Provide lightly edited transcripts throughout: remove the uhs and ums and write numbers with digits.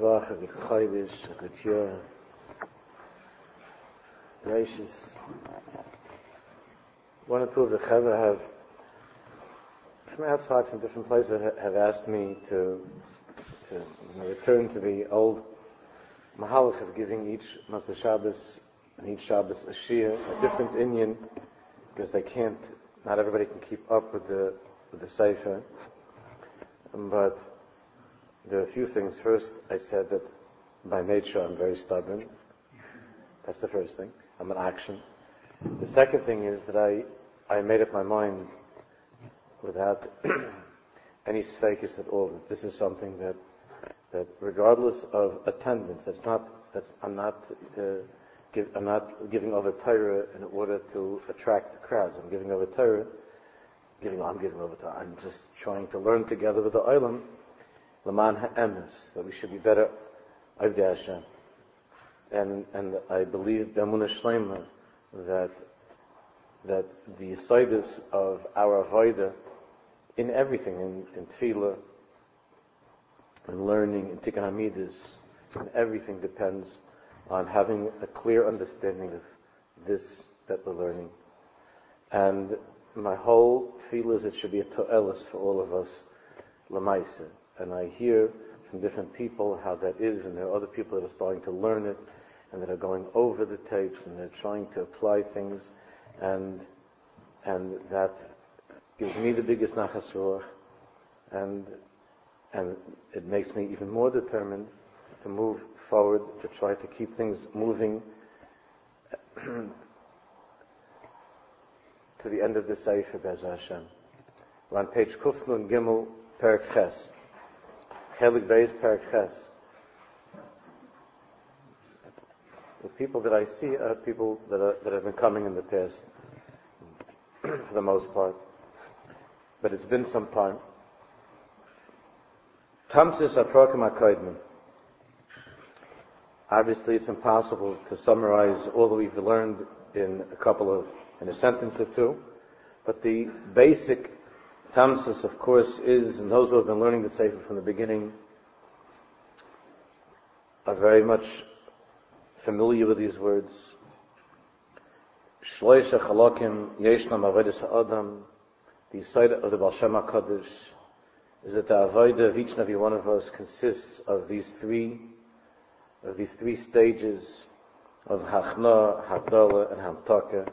Tvach, a good Chaydish, a good Yura. Gracious. One or two of the Chava have, from outside, from different places, have asked me to return to the old Mahalach of giving each Matzah Shabbos and each Shabbos a Shia, a different Inyan, because they can't, not everybody can keep up with the Sefer. But there are a few things. First, I said that by nature I'm very stubborn. That's the first thing. I'm an action. The second thing is that I made up my mind without any sfeikis at all, that this is something that regardless of attendance, I'm not giving over Torah in order to attract the crowds. I'm just trying to learn together with the Olam, Laman Ha'emes, that we should be better Avdei Hashem. And I believe B'emunah Shleima that the Yesodus of our Avodah in everything, in Tefillah, in learning, in Tikkun Hamidus, and everything depends on having a clear understanding of this that we're learning. And my whole tefillah is it should be a to'elis for all of us, l'maisa. And I hear from different people how that is, and there are other people that are starting to learn it, and that are going over the tapes, and they're trying to apply things, and that gives me the biggest nachas ruach, and it makes me even more determined to move forward, to try to keep things moving to the end of the Sefer, Bez Hashem. We're on page Kufnun Gimel, Perek Ches. Chelik Beis, Perek Ches. The people that I see are people that have been coming in the past, for the most part. But it's been some time. Tamsis HaProkim HaKoidman. Obviously, it's impossible to summarize all that we've learned in a sentence or two, but the basic tamsis, of course, is, and those who have been learning the Sefer from the beginning are very much familiar with these words. Shloisha Chalakim Yeshnam Avodas Ha'adam. The side of the Balshemah Kodesh is that the avodah of each and every one of us consists of these three stages of Hachna, Havdalah, and Hamtaka.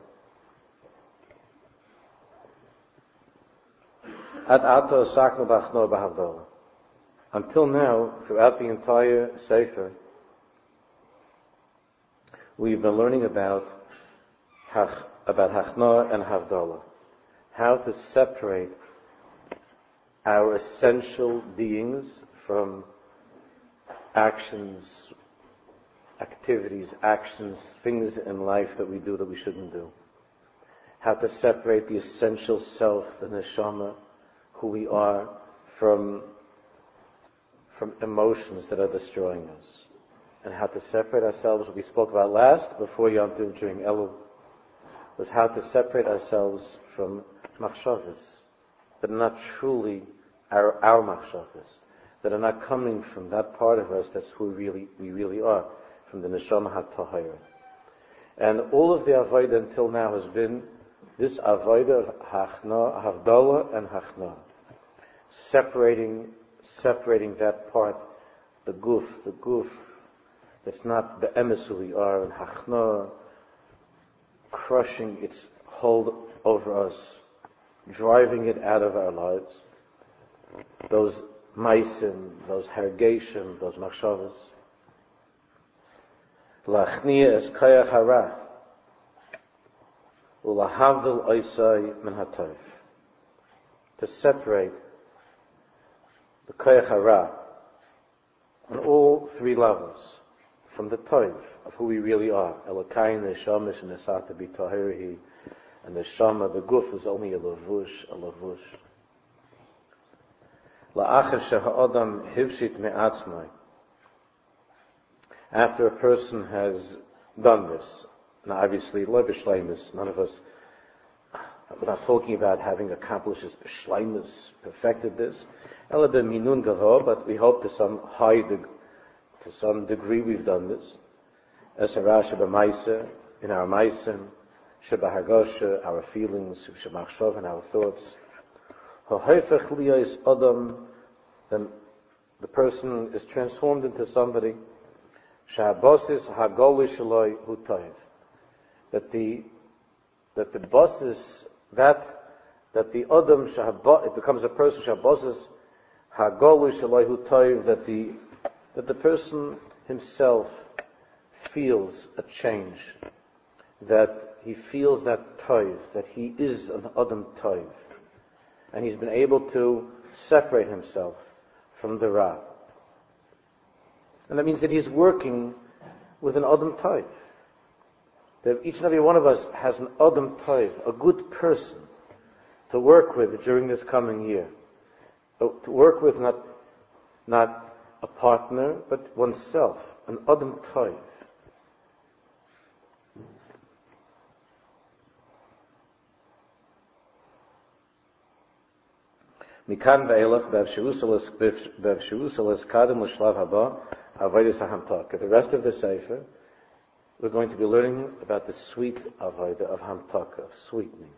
Until now, throughout the entire Sefer, we've been learning about Hachna and Havdalah, how to separate our essential beings from actions, activities, things in life that we do that we shouldn't do. How to separate the essential self, the neshama, who we are, from emotions that are destroying us. And how to separate ourselves, what we spoke about last, before Yom Tov during Elul, was how to separate ourselves from machshavas that are not truly our machshavas, that are not coming from that part of us that's who we really are, from the neshama hatahira. And all of the avodah until now has been this avodah of hachna, havdalah, and hachna, separating that part, the goof that's not the emes who we are, and hachna crushing its hold over us, driving it out of our lives. Those maisim, those hergeshim, those machshavas. Lachnia es kayach hara. To separate the koyach hara on all three levels from the toiv of who we really are. Elokai neshamish nesata b'tahirihi, and the shama, the guf, is only a lavush. La'achar sheha'adam hivshit me'atzmai. After a person has done this. Now, obviously, loy b'shleimus, none of us, we're not talking about having accomplished this, b'shleimus, perfected this, ela b'minun gavah, but we hope to some high To some degree we've done this. Esarah sheb'maisa, in our maisim, sheb'hargosha, our feelings, sheb'machshov, in our thoughts. Ho'hefech liyos adam, then the person is transformed into somebody, shehabosis hagoli shaloi hu toiv, that the bosses, that the adam shehabosis, it becomes a person shehabosis hagoli shaloi hu toiv, that the person himself feels a change, that he feels that toiv, that he is an adam toiv, and he's been able to separate himself from the Ra. And that means that he's working with an Adam Tov. That each and every one of us has an Adam Tov, a good person to work with during this coming year. To work with not a partner, but oneself, an Adam Tov. Mikan ve'elach b'avshe'usalas kadem l'shlav haba avodas ha'hamtah. At the rest of the sefer, we're going to be learning about the sweet avodah of hamtaka, of sweetening.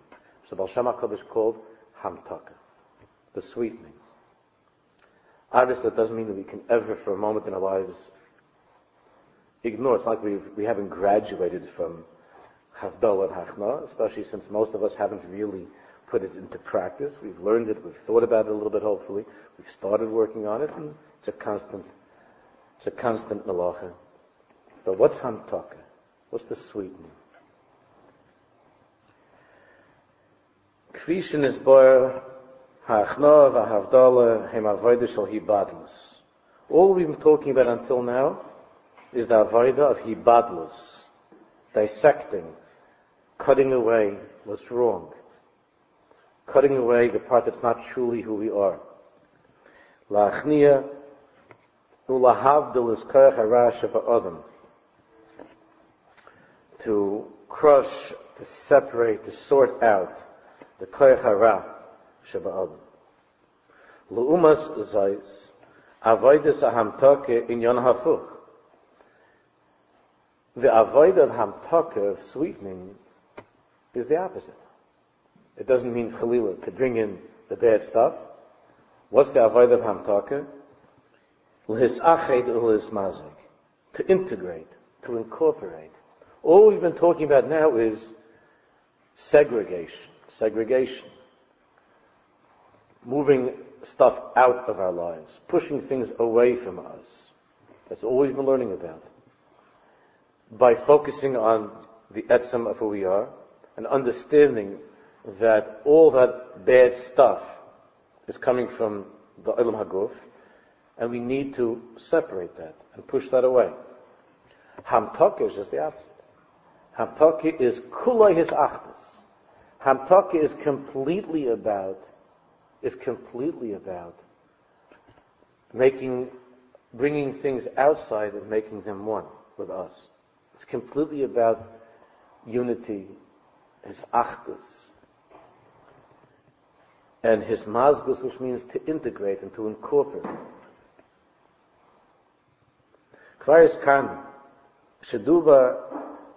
So Balshemah Kodesh is called hamtaka, the sweetening. Obviously, it doesn't mean that we can ever, for a moment in our lives, ignore. It's like we haven't graduated from havdalah and hachna, especially since most of us haven't really put it into practice. We've learned it, we've thought about it a little bit, hopefully. We've started working on it, and it's a constant malacha. But what's hamtaka? What's the sweetening? Kvishin is bar ha'achnah v'havdalah hem avodah shel hibadlus. All we've been talking about until now is the avodah of hibadlus, dissecting, cutting away what's wrong, cutting away the part that's not truly who we are. La'achniya u'lahavdil iskar hara sheba'adam. To crush, to separate, to sort out the koyach hara sheba'adam. Lu'umas zayis avodas hamtaka in yon hafuch. The avodah hamtaka of sweetening is the opposite. It doesn't mean chalila, to bring in the bad stuff. What's the avodah of hamtaka? L'hisached u'l'hismazig. To integrate, to incorporate. All we've been talking about now is segregation. Segregation. Moving stuff out of our lives. Pushing things away from us. That's all we've been learning about. By focusing on the etzem of who we are and understanding that all that bad stuff is coming from the Olam HaGuf, and we need to separate that and push that away. Hamtaka is just the opposite. Hamtaka is kulay his achdus. Hamtaka is completely about bringing things outside and making them one with us. It's completely about unity, his achdus, and his mazgus, which means to integrate and to incorporate. Kvaris kan sheduba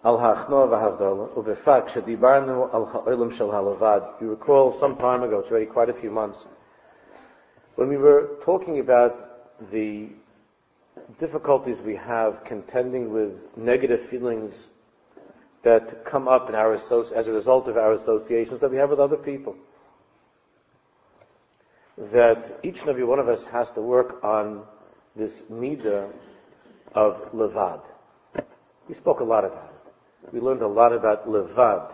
al ha'achno v'havdalah u'befak shedibarnu al ha'olam shel halavad. You recall some time ago, it's already quite a few months, when we were talking about the difficulties we have contending with negative feelings that come up in our as a result of our associations that we have with other people. That each and every one of us has to work on this midah of levad. We spoke a lot about it. We learned a lot about levad.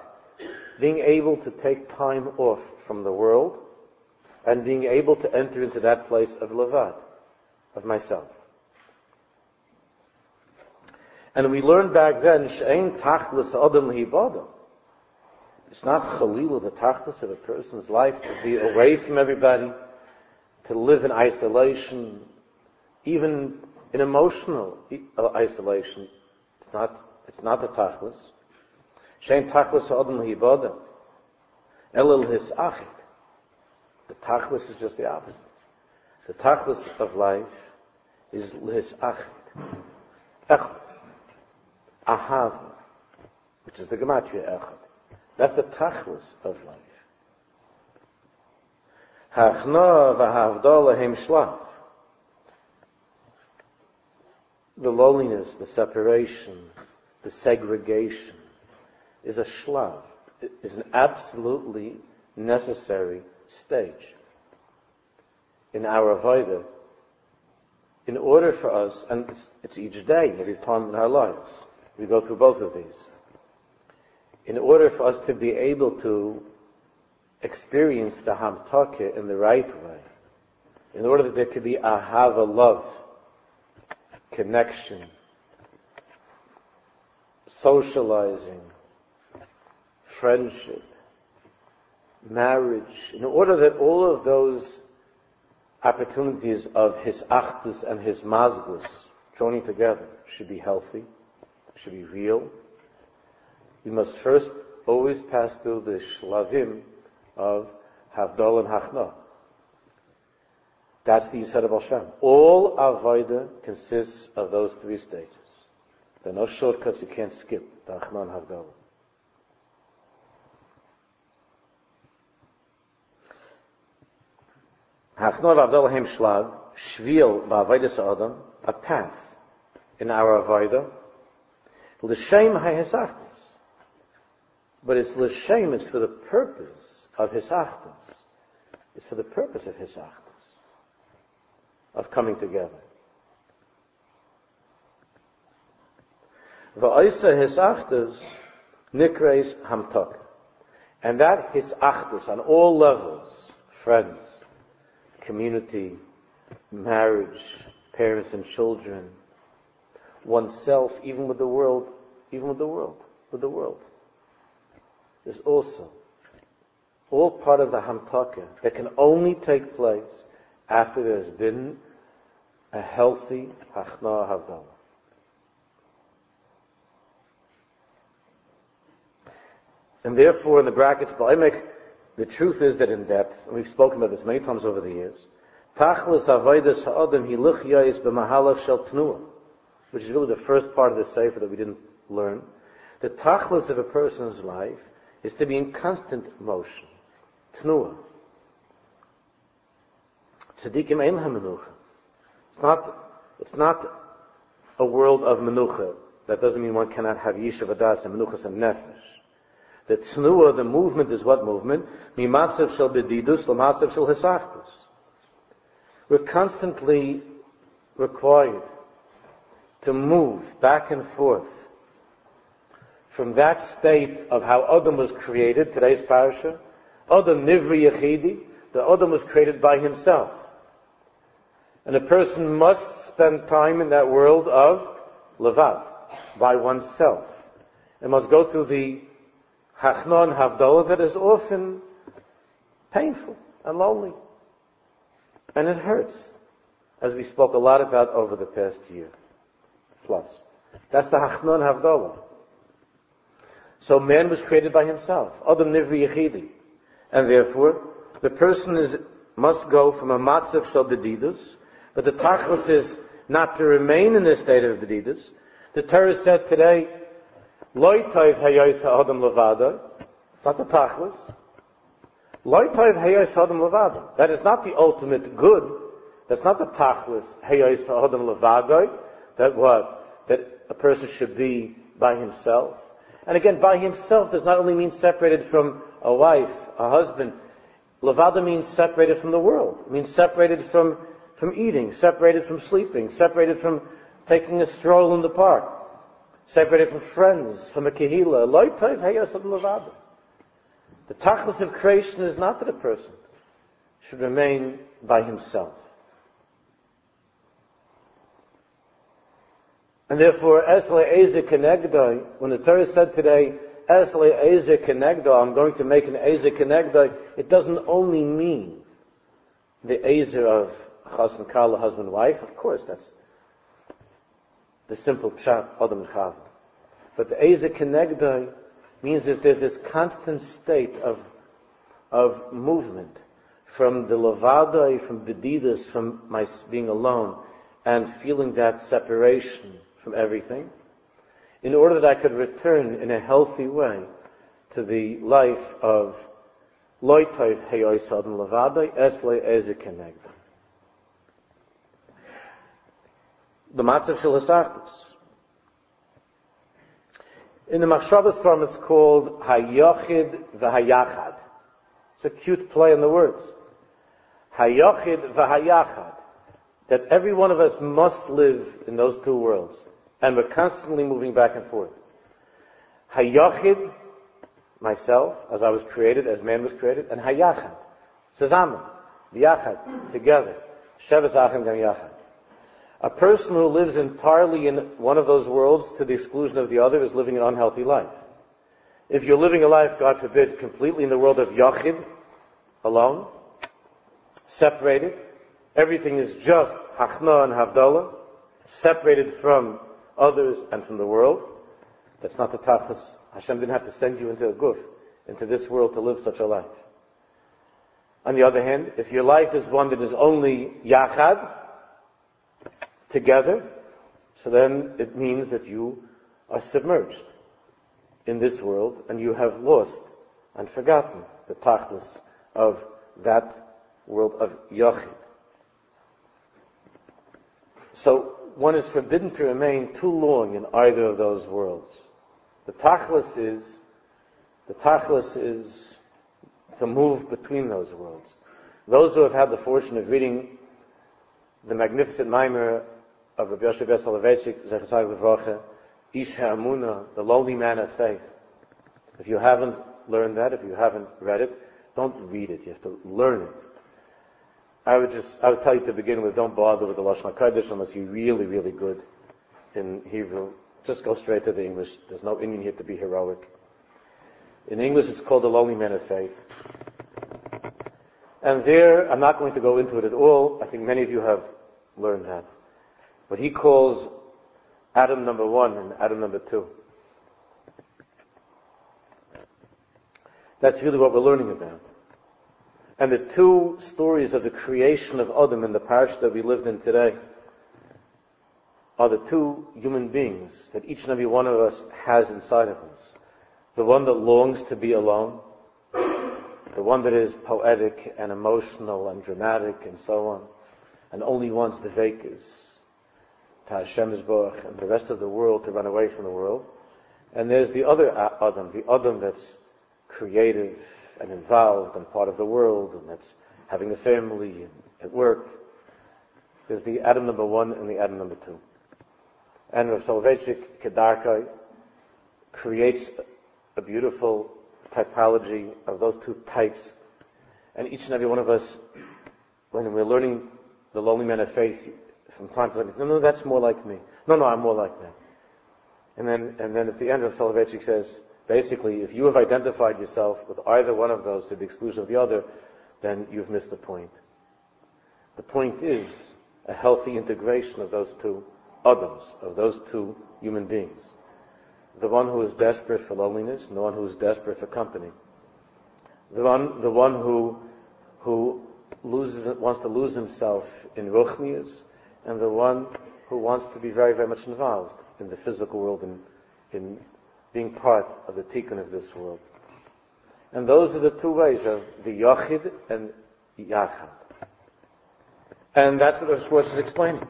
Being able to take time off from the world and being able to enter into that place of levad, of myself. And we learned back then, she'ein tachlis adam l'hibada. It's not chalila, the tachlis of a person's life, to be away from everybody, to live in isolation, even in emotional isolation. It's not the tachlis. Shein tachlis ha'adam l'hibada. Elil his'achid. The tachlis is just the opposite. The tachlis of life is l'his'achid. Echad. Ahavna, which is the gematria Echad. That's the tachlis of life. Hachna v'havdala heim shlav. The loneliness, the separation, the segregation is a shlav, is an absolutely necessary stage in our avodah, in order for us, and it's each day, every time in our lives, we go through both of these, in order for us to be able to experience the hamtaka in the right way, in order that there could be ahava, love, connection, socializing, friendship, marriage, in order that all of those opportunities of his achdus and his mazgus joining together should be healthy, should be real, we must first always pass through the shlavim of havdol and hachna. That's the Yisad of Balsham. All avodah consists of those three stages. There are no shortcuts, you can't skip the hachna and havdol. Hachnor v'avdolahim shlav, shvil v'avaydus adam, a path in our avayda, l'shem ha'hisachdus. But it's l'shem, it's for the purpose of hisachdus. It's for the purpose of hisachdus, of coming together. V'aysa hisachdus nikreis hamtok. And that hisachdus on all levels, friends, community, marriage, parents and children, oneself, even with the world, is also all part of the hamtaka that can only take place after there has been a healthy hachna havdalah. And therefore, in the brackets, the truth is that in depth, and we've spoken about this many times over the years, Tachlis Avaidas Ha'adam Hiluch Yais B'Mahalach Shel Tnuah, which is really the first part of the Sefer that we didn't learn. The Tachlis of a person's life is to be in constant motion. Tnuah. Tzadikim Ein HaMenucha. It's not a world of Menucha. That doesn't mean one cannot have Yishuv Adas and Menuchas and Nefesh. The tnuah, the movement, is what movement? Mimatzav shel bedidus, l'matzav shel hisachdus. We're constantly required to move back and forth from that state of how Adam was created, today's parasha, Adam nivri yechidi, that Adam was created by himself. And a person must spend time in that world of levad, by oneself. And must go through the Hachnon Havdalah that is often painful and lonely. And it hurts, as we spoke a lot about over the past year. Plus, that's the Hachnon Havdalah. So man was created by himself, Adam Nivri Yechidi. And therefore, the person must go from a matzav shel bedidus, but the tachlis is not to remain in this state of bedidus. The Torah said today, Loitayv hayos ha'adam levada. It's not the tachlis. Loitayv hayos ha'adam levada. That is not the ultimate good. That's not the tachlis hayos ha'adam levada. That a person should be by himself. And again, by himself does not only mean separated from a wife, a husband. Levada means separated from the world. It means separated from eating, separated from sleeping, separated from taking a stroll in the park. Separated from friends, from a kehila, loitayv hayosad levada. The tachlis of creation is not that a person should remain by himself. And therefore, when the Torah said today, I'm going to make an ezer kenegdai, it doesn't only mean the ezer of chas v'kala, husband and wife. Of course, that's the simple pshat, Adam and Chava. But the Ezer Kenegdai means that there's this constant state of movement from the Levadai, from Bedidus, from my being alone, and feeling that separation from everything, in order that I could return in a healthy way to the life of loitov heyoisad and levadai esle ezikenegda. The matzav shel hasartus. In the Machshava Sfarim, it's called Hayochid v'Hayachad. It's a cute play on the words. Hayochid v'Hayachad. That every one of us must live in those two worlds. And we're constantly moving back and forth. Hayochid, myself, as I was created, as man was created, and Hayachad, Tzazamen, B'Yachad, together. Sheves Achim Gam Yachad. A person who lives entirely in one of those worlds to the exclusion of the other is living an unhealthy life. If you're living a life, God forbid, completely in the world of Yachid, alone, separated, everything is just Hachna and Havdalah, separated from others and from the world, that's not the Tachlis. Hashem didn't have to send you into a guf, into this world to live such a life. On the other hand, if your life is one that is only Yachad, together, so then it means that you are submerged in this world and you have lost and forgotten the tachlis of that world of Yachid. So one is forbidden to remain too long in either of those worlds. The tachlis is to move between those worlds. Those who have had the fortune of reading the magnificent Maimer of Rabbi Yosef Dov Soloveitchik, Zecher Tzadik Livrocha, Ish HaEmunah, the lonely man of faith. If you haven't learned that, if you haven't read it, don't read it. You have to learn it. I would tell you to begin with, don't bother with the Balshemah Kodesh unless you're really, really good in Hebrew. Just go straight to the English. There's no Indian here to be heroic. In English, it's called the lonely man of faith. And there, I'm not going to go into it at all. I think many of you have learned that. What he calls Adam number 1 and Adam number 2. That's really what we're learning about. And the two stories of the creation of Adam in the parasha that we lived in today are the two human beings that each and every one of us has inside of us. The one that longs to be alone, the one that is poetic and emotional and dramatic and so on, and only wants the vekas, Ta'ashemizboch, and the rest of the world to run away from the world. And there's the other Adam, the Adam that's creative and involved and part of the world and that's having a family and at work. There's the Adam number 1 and the Adam number 2. And Rav Soloveitchik Kedarkai creates a beautiful typology of those two types. And each and every one of us, when we're learning the lonely man of faith, from time to time, no, that's more like me. No, I'm more like that. And then at the end of Soloveitchik says, basically, if you have identified yourself with either one of those to the exclusion of the other, then you've missed the point. The point is a healthy integration of those two Adams, of those two human beings. The one who is desperate for loneliness and the one who is desperate for company. The one who wants to lose himself in Ruchnias, and the one who wants to be very, very much involved in the physical world and in being part of the tikkun of this world. And those are the two ways of the Yachid and Yachad. And that's what Rav Schwartz is explaining.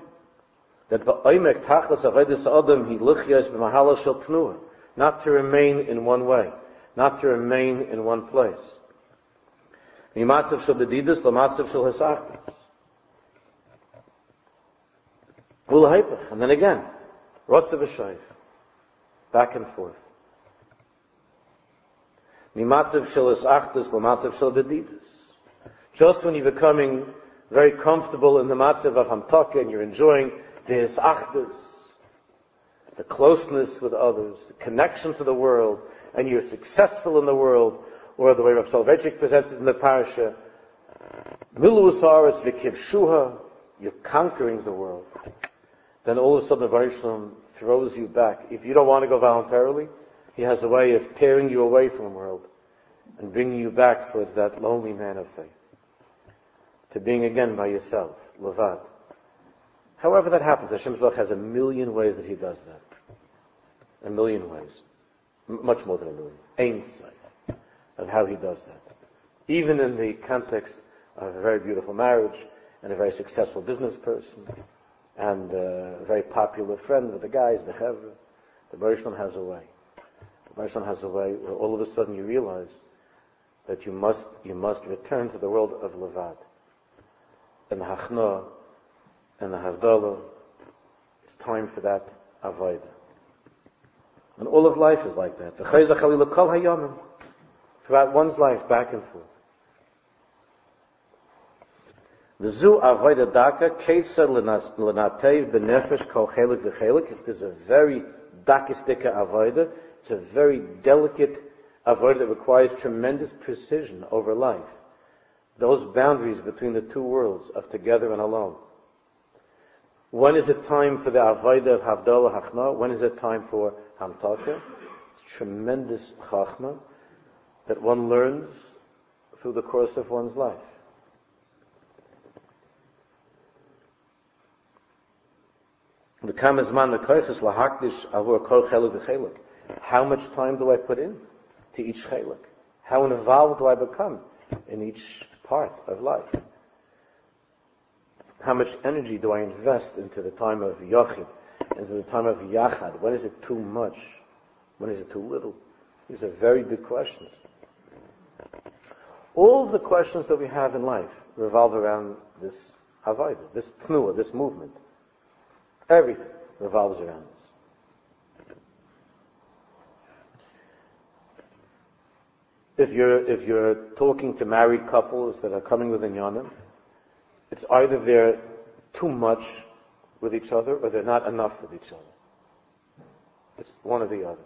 That ba'omek tachlis avodas adam hi lichiyos b'mahalah shel tnuah, not to remain in one way, not to remain in one place. Mimatzav shel bedidus l'matzav shel hasachdus. And then again, Rotzav Hashoif, back and forth. Just when you're becoming very comfortable in the matzav of hamtaka and you're enjoying the hisachdus, the closeness with others, the connection to the world, and you're successful in the world, or the way Rav Soloveitchik presents it in the parasha, milu usaretz v'kivshuha, you're conquering the world. Then all of a sudden the Baruch Shalom throws you back. If you don't want to go voluntarily, he has a way of tearing you away from the world and bringing you back towards that lonely man of faith. To being again by yourself, levad. However that happens, Hashem has a million ways that He does that. A million ways. Much more than a million. Ein Sof of how He does that. Even in the context of a very beautiful marriage and a very successful business person and a very popular friend with the guys, the chevra, the Bereshlam has a way. The Bereshlam has a way where all of a sudden you realize that you must return to the world of Levad. And the Hachna and the Havdalah, it's time for that Avodah. And all of life is like that. The Chayzach Halila Kol Hayomim, throughout one's life, back and forth. V'zu Avodah Daka Keser L'Natev B'Nefesh Kol Chelik V'Chelik. It is a very Dakistika Avodah. It's a very delicate Avodah that requires tremendous precision over life. Those boundaries between the two worlds of together and alone. When is it time for the Avodah of Havdalah Hachna? When is it time for Hamtaka? It's tremendous Chachma that one learns through the course of one's life. How much time do I put in to each Chelik? How involved do I become in each part of life? How much energy do I invest into the time of Yochid, into the time of Yachad? When is it too much? When is it too little? These are very big questions. All of the questions that we have in life revolve around this Havayda, this Tnua, this movement. Everything revolves around this. If you're talking to married couples that are coming within Yonim, it's either they're too much with each other or they're not enough with each other. It's one or the other.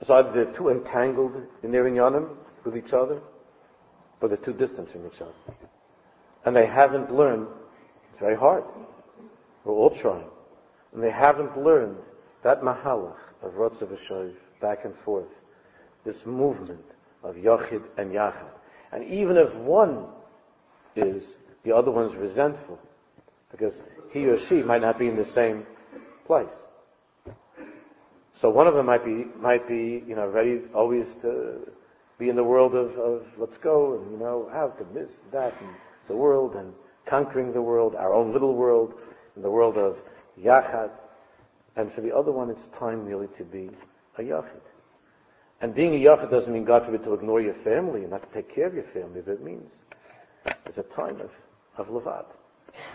It's either they're too entangled in their Yonim with each other or they're too distant from each other. And they haven't learned, it's very hard, we're all trying, and they haven't learned that mahalach of Rotzav V'Shoiv, back and forth, this movement of Yochid and Yachad. And even if one is, the other one's resentful, because he or she might not be in the same place. So one of them might be, you know, ready always to be in the world of let's go and, you know, out and this, that, and the world, and conquering the world, our own little world, in the world of Yachad. And for the other one, it's time really to be a Yachid. And being a Yachid doesn't mean, God forbid, to ignore your family and not to take care of your family, but it means there's a time of Levad.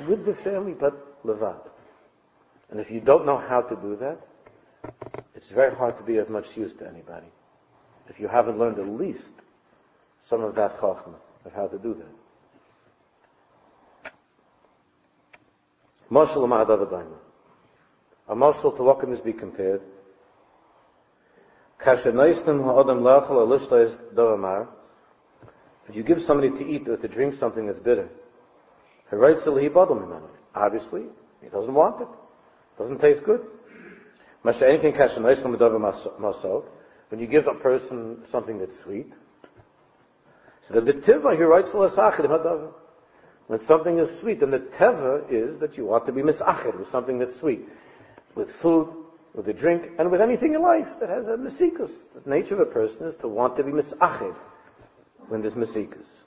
With the family, but Levad. And if you don't know how to do that, it's very hard to be of much use to anybody. If you haven't learned at least some of that Chachma, of how to do that. Marshal Ma'ad Avadayma. A marshal, to what can this be compared? If you give somebody to eat or to drink something that's bitter, obviously, he doesn't want it. It doesn't taste good. When you give a person something that's sweet, when something is sweet, then the teva is that you want to be misachid with something that's sweet. With food, with a drink, and with anything in life that has a mesikus. The nature of a person is to want to be misachid when there's mesikus.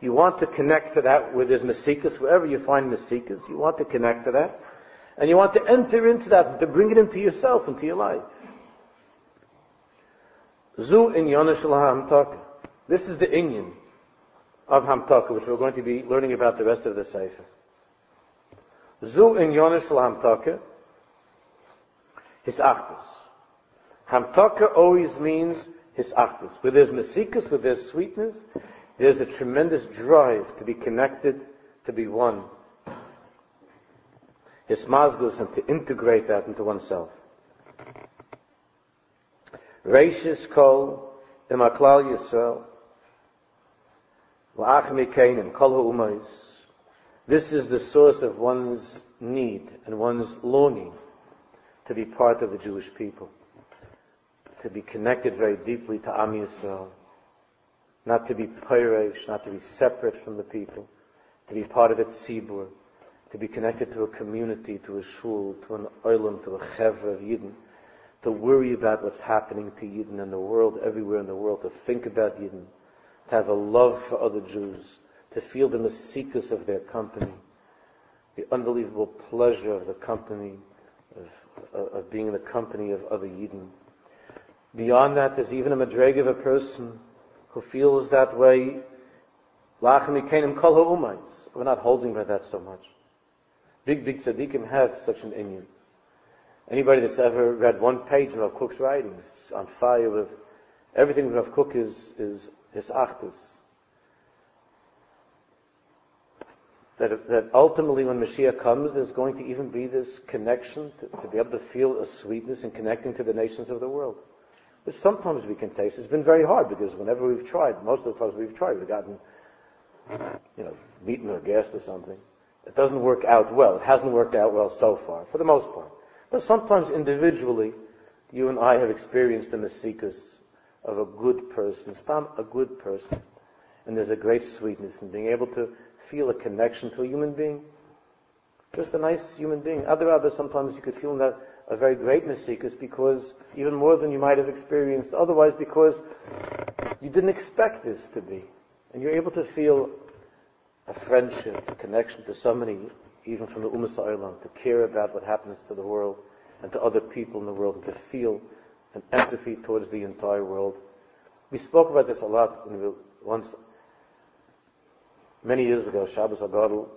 You want to connect to that where there's mesikus. Wherever you find mesikus, you want to connect to that. And you want to enter into that, to bring it into yourself, into your life. This is the inyan of Hamtaka, which we're going to be learning about the rest of the Sefer. Zu in Yonish la Hamtaka, his achdus. Hamtaka always means his achdus. Where there's mesikas, where there's sweetness, there's a tremendous drive to be connected, to be one. His mazgus, and to integrate that into oneself. Reishis kol imaklal Yisrael. This is the source of one's need and one's longing to be part of the Jewish people, to be connected very deeply to Am Yisrael, not to be peiresh, not to be separate from the people, to be part of its tzibur, to be connected to a community, to a shul, to an olam, to a chevra of Yidden, to worry about what's happening to Yidden in the world, everywhere in the world, to think about Yidden, to have a love for other Jews, to feel the mesikus of their company, the unbelievable pleasure of the company, of being in the company of other Yidden. Beyond that, there's even a madreg of a person who feels that way. We're not holding by that so much. Big tzaddikim have such an inyan. Anybody that's ever read one page of Rav Kook's writings, it's on fire with everything. Rav Kook is his achdus. That ultimately, when Mashiach comes, there's going to even be this connection to be able to feel a sweetness in connecting to the nations of the world, which sometimes we can taste. It's been very hard because whenever we've tried, most of the times we've tried, we've gotten, beaten or gassed or something. It doesn't work out well. It hasn't worked out well so far, for the most part. But sometimes individually, you and I have experienced the mesikus of a good person, a good person. And there's a great sweetness in being able to feel a connection to a human being. Just a nice human being. Other sometimes you could feel that a very great mesikus, because even more than you might have experienced otherwise, because you didn't expect this to be. And you're able to feel a friendship, a connection to somebody, even from the Ummah Sa'ilam, to care about what happens to the world and to other people in the world, and to feel an empathy towards the entire world. We spoke about this a lot once. Many years ago, Shabbos Hagadol,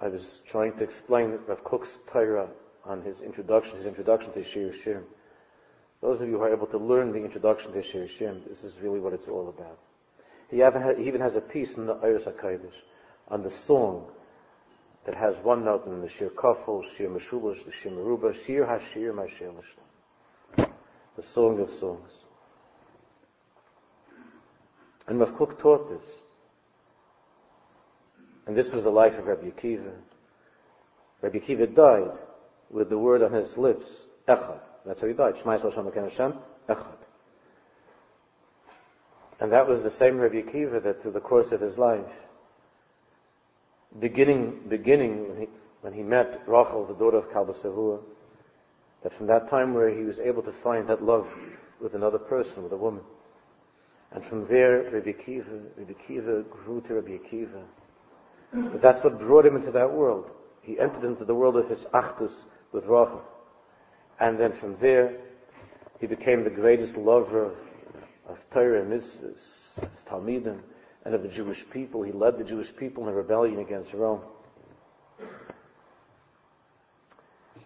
I was trying to explain Rav Kook's Torah on his introduction to Shir Shirim. Those of you who are able to learn the introduction to Shir Shirim, this is really what it's all about. He even has a piece in the Oros HaKodesh on the song that has one note in the Shir Kafel, Shir Meshulosh, the Shir Meruba, Shir HaShir Ma'asher L'Shem, the Song of Songs. And Rav Kook taught this. And this was the life of Rabbi Akiva. Rabbi Akiva died with the word on his lips, Echad. That's how he died. Shema Yisrael Shem Elokeinu Hashem, Echad. And that was the same Rabbi Akiva that through the course of his life, beginning when he met Rachel, the daughter of Kalba Savua, that from that time where he was able to find that love with another person, with a woman. And from there, Rabbi Akiva grew to Rabbi Akiva. But that's what brought him into that world. He entered into the world of his achdus with Rachel. And then from there, he became the greatest lover of Torah and mitzvahs, his Talmidim, and of the Jewish people. He led the Jewish people in a rebellion against Rome.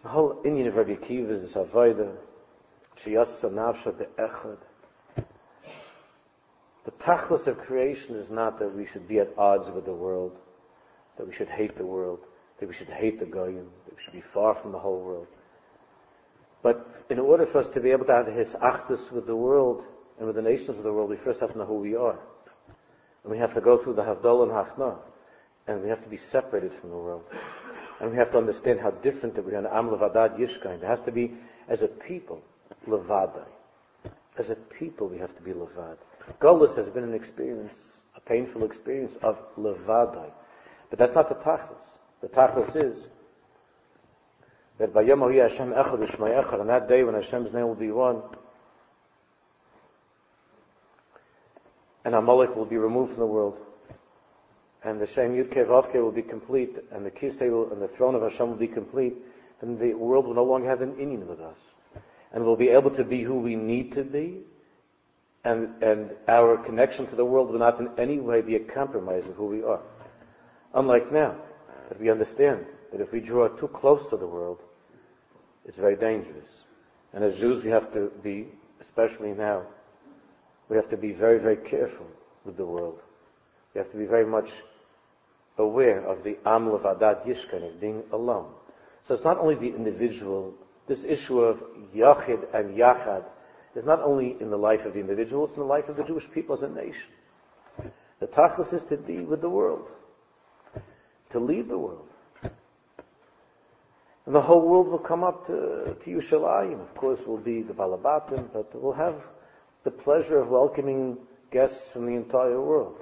The whole inyan of Rabbi Akiva is this Havayda, Sheyasa Navsha Be'echad. The tachlis of creation is not that we should be at odds with the world, that we should hate the world, that we should hate the Goyim, that we should be far from the whole world. But in order for us to be able to have his achdus with the world and with the nations of the world, we first have to know who we are. And we have to go through the Havdalah and Hachna, and we have to be separated from the world. And we have to understand how different that we are. Am Levadad Yishkain. There has to be, as a people, Levadai. As a people, we have to be Levad. Golus has been an experience, a painful experience of Levadai. But that's not the tachlis. The tachlis is that by Yom HaYeh Hashem Echad U'Shmai Echad, on that day when Hashem's name will be one, and Amalek will be removed from the world, and the Shem Yud Kei Vav Kei will be complete, and the Kisei and the throne of Hashem will be complete, then the world will no longer have an inyan with us, and we'll be able to be who we need to be, and our connection to the world will not in any way be a compromise of who we are. Unlike now, that we understand that if we draw too close to the world, it's very dangerous. And as Jews, we have to be, especially now, we have to be very, very careful with the world. We have to be very much aware of the Am Levadat Yishkan, of being alone. So it's not only the individual, this issue of Yachid and Yachad is not only in the life of the individual, it's in the life of the Jewish people as a nation. The Tachlis is to be with the world, to lead the world. And the whole world will come up to Yerushalayim. Of course, we'll be the Balabatim, but we'll have the pleasure of welcoming guests from the entire world,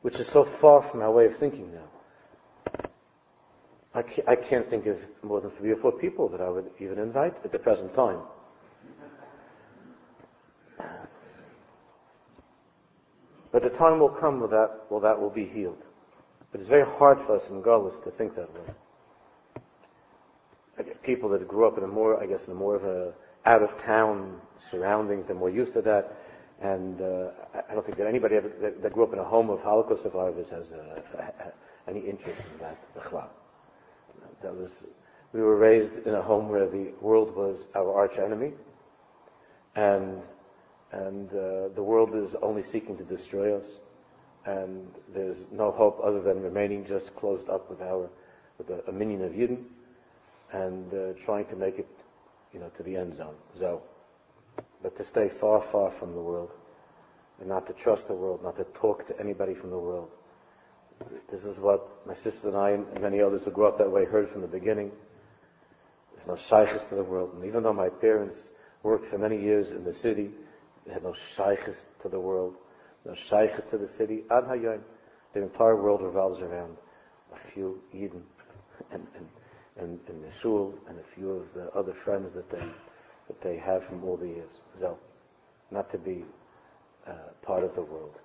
which is so far from our way of thinking now. I can't think of more than 3 or 4 people that I would even invite at the present time. But the time will come where that will be healed. But it's very hard for us in Galus to think that way. People that grew up in a more of a out-of-town surroundings, they're more used to that. And I don't think that anybody ever, that grew up in a home of Holocaust survivors has any interest in that. We were raised in a home where the world was our arch enemy, and the world is only seeking to destroy us, and there's no hope other than remaining just closed up with a minion of Yidden, and trying to make it, to the end zone. So, but to stay far, far from the world, and not to trust the world, not to talk to anybody from the world. This is what my sister and I and many others who grew up that way heard from the beginning. There's no shaykhis to the world, and even though my parents worked for many years in the city, they had no shaykhis to the world, no shaykhis to the city. Ad hayom, the entire world revolves around a few Yidden and the shul and a few of the other friends that they have from all the years. So, not to be part of the world.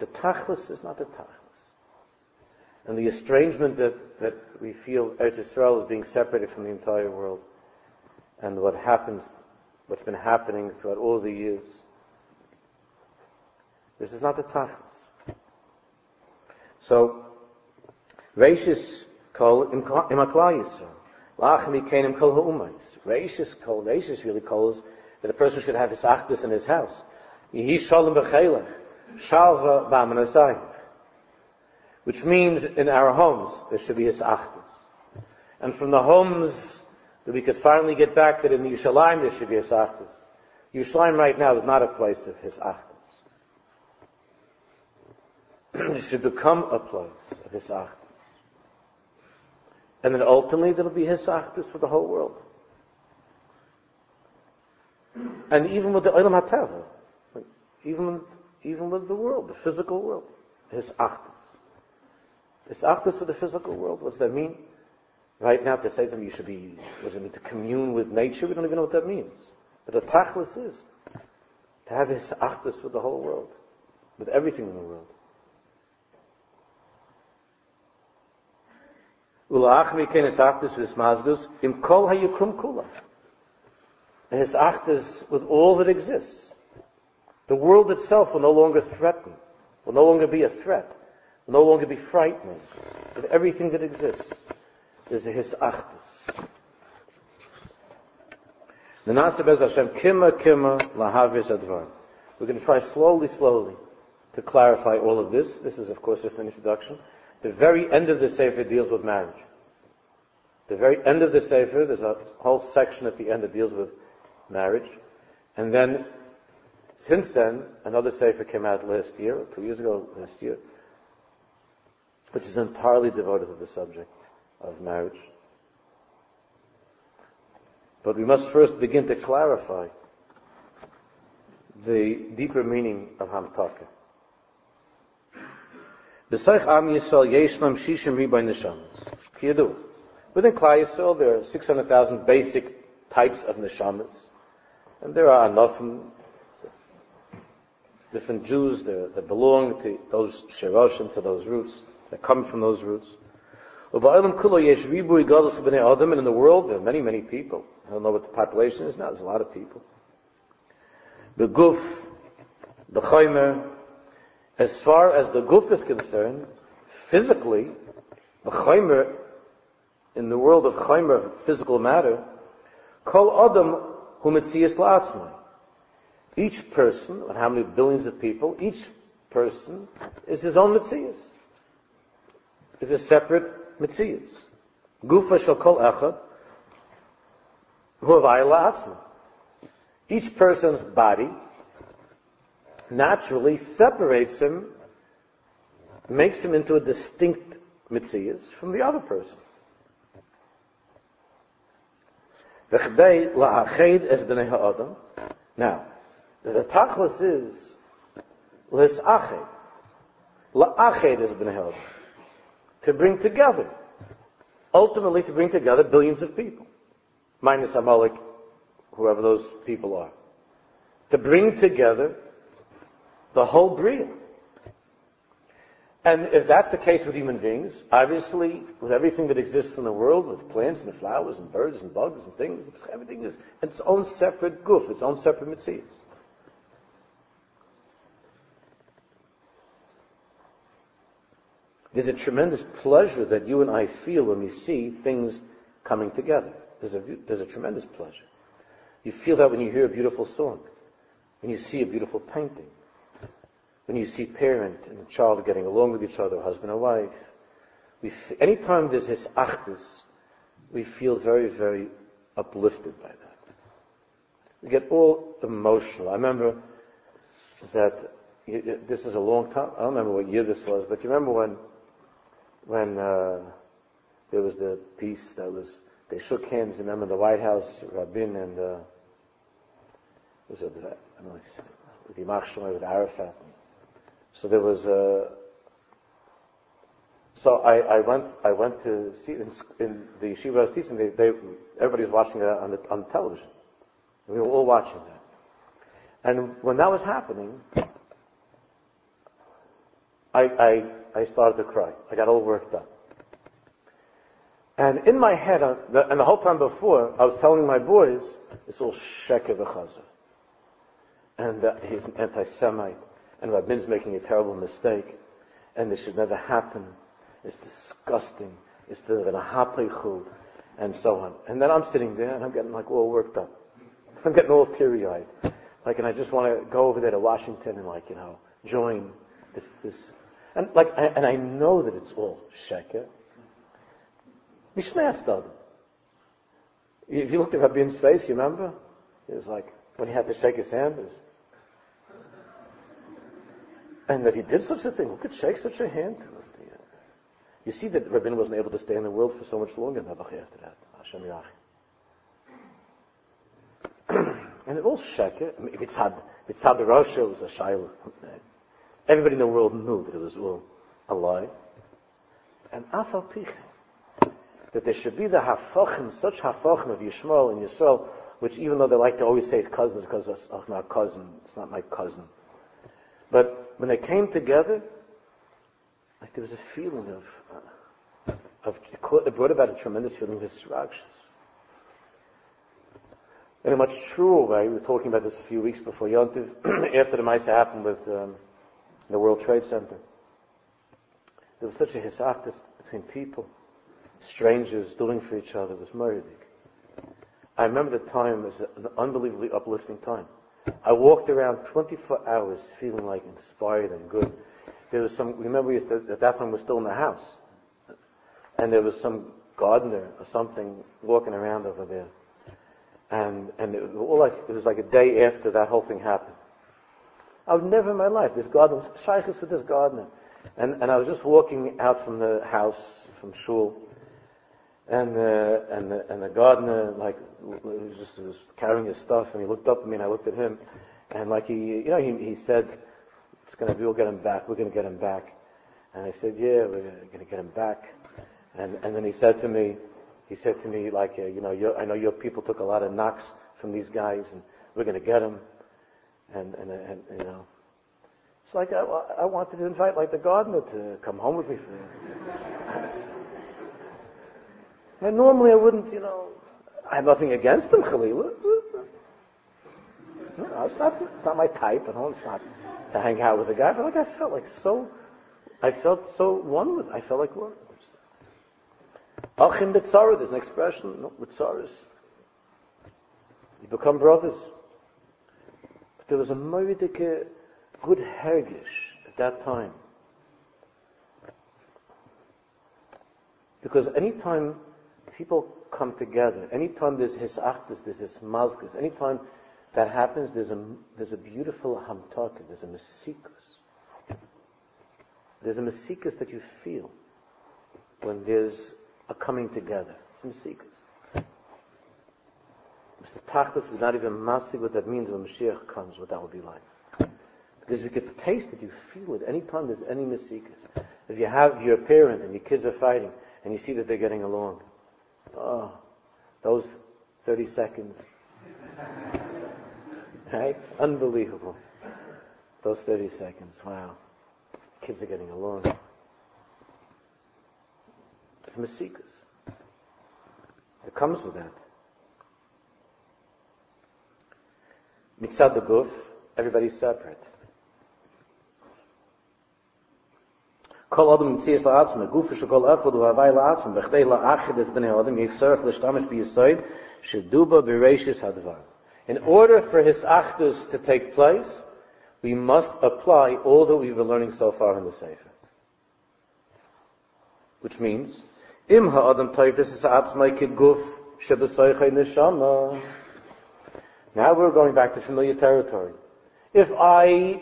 The tachlis is not the tachlis. And the estrangement that we feel Eretz Yisrael is being separated from the entire world, and what's been happening throughout all the years, this is not the tachlis. So, Reishis Kol Imakla Yisrael. Reishis really calls that a person should have his achdus in his house. Which means in our homes there should be his achdus. And from the homes that we could finally get back, that in Yerushalayim there should be his achdus. Yerushalayim right now is not a place of his achdus. It should become a place of his achdus. And then ultimately there will be his achdus for the whole world. And even with the Olam HaTeva, even with the world, the physical world, his achdus. His achdus for the physical world, what does that mean? Right now to say something, what does it mean to commune with nature? We don't even know what that means. But the tachlis is to have his achdus with the whole world, with everything in the world. His achdus with all that exists. The world itself will no longer threaten, will no longer be a threat, will no longer be frightening. With everything that exists is his achdus. We're going to try slowly to clarify all of this. This is, of course, just an introduction. The very end of the Sefer deals with marriage. The very end of the Sefer, there's a whole section at the end that deals with marriage. And then, since then, another Sefer came out last year, or 2 years ago last year, which is entirely devoted to the subject of marriage. But we must first begin to clarify the deeper meaning of Hamtaka. Within Klal Yisrael, there are 600,000 basic types of neshamas, and there are enough different Jews that belong to those sheroshim, to those roots, that come from those roots. And in the world, there are many, many people. I don't know what the population is now. There's a lot of people. The guf, the chaymer. As far as the guf is concerned, physically, the chaymer, in the world of chaymer, physical matter, kol adam hu mitzias la'atzmai. Each person, and how many billions of people, each person is his own mitzias, is a separate mitzias. Gufa shel kol echad hu havaya la'atzmai. Each person's body naturally separates him, makes him into a distinct mitzias from the other person. Now, the tachlis is L's'ached. L'ached has been held. To bring together. Ultimately to bring together billions of people. Minus Amalek, whoever those people are. To bring together the whole Bria. And if that's the case with human beings, obviously, with everything that exists in the world, with plants and flowers and birds and bugs and things, everything is its own separate goof, its own separate mitzias. There's a tremendous pleasure that you and I feel when we see things coming together. There's a tremendous pleasure. You feel that when you hear a beautiful song, when you see a beautiful painting, when you see parent and child getting along with each other, husband and wife. Anytime there's his achdus, we feel very, very uplifted by that. We get all emotional. I remember that, this is a long time, I don't remember what year this was, but you remember when there was the peace that was, they shook hands, you remember the White House, Rabin and, was it that? I don't know, with the Imach with Arafat. So there was I went to see in the yeshiva I was teaching. Everybody was watching that on the television. We were all watching that. And when that was happening, I started to cry. I got all worked up. And in my head, and the whole time before, I was telling my boys, it's all sheker v'chazor. And he's an anti-Semite. And Rabin's making a terrible mistake, and this should never happen. It's disgusting. It's the hapeichul, and so on. And then I'm sitting there, and I'm getting like all worked up. I'm getting all teary-eyed, like, and I just want to go over there to Washington and like, you know, join this, and like, and I know that it's all sheker. Mishneh. If you looked at Rabin's face, you remember, it was like when he had to shake his hand. And that he did such a thing. Who could shake such a hand? You see that Rabin wasn't able to stay in the world for so much longer after that. Hashem Yach. And it all sheker. I mean, if it's had the Rosh, it was a shayla. Everybody in the world knew that it was all a lie. And afal picha, that there should be the hafachim, such hafachim of Yishmael and Yisrael, which even though they like to always say it's cousins, because it's not cousin, it's not my cousin. But when they came together, like there was a feeling of it brought about a tremendous feeling of distractions. In a much truer way, we were talking about this a few weeks before Yontiv, after the Maisa happened with the World Trade Center. There was such a hisachtas between people, strangers doing for each other, it was murdered. I remember the time as an unbelievably uplifting time. I walked around 24 hours feeling like inspired and good. There was some, remember we used to, at that time we were still in the house. And there was some gardener or something walking around over there. And it was like a day after that whole thing happened. I would never in my life, this gardener, was shaychus with this gardener. And I was just walking out from the house, from shul. And the gardener, like, was carrying his stuff, and he looked up at me, and I looked at him, and like he said, we'll get him back, we're gonna get him back, and I said, yeah, we're gonna get him back, and then he said to me, like, I know your people took a lot of knocks from these guys, and we're gonna get them, and it's like I wanted to invite like the gardener to come home with me for. And normally I wouldn't, I have nothing against him, Khalilah. No, it's not my type, it's not to hang out with a guy, but like I felt so one with him. I felt like one with him. Achim b'tzara, there's an expression, b'tzaras. You become brothers. But there was a moridike good hergish at that time. Because any time people come together, anytime there's hisachtas, there's hismazgas, anytime that happens, there's a beautiful hamtaka, there's a mesikus. There's a mesikus that you feel when there's a coming together. It's a mesikus. Mr. Tachlis would not even masig what that means when Mashiach comes, what that will be like. Because you could taste it, you feel it. Anytime there's any mesikas, if you have your parent and your kids are fighting and you see that they're getting along, oh, those 30 seconds, right? Unbelievable. Those 30 seconds, wow. Kids are getting along. It's mesikas. It comes with that. Mitzad the guf, everybody's separate. Kol adam mitzias la'atzma, guf is kol echad u'havai la'atzma, b'chtei la'achid es b'nei adam, yitzarech l'shtamish b'yisoid, sheduba b'reishis hadvar. In order for his achdus to take place, we must apply all that we've been learning so far in the Sefer. Which means, im ha'adam taifis es ha'atzma ki guf shebesoichai neshama. Now we're going back to familiar territory. If I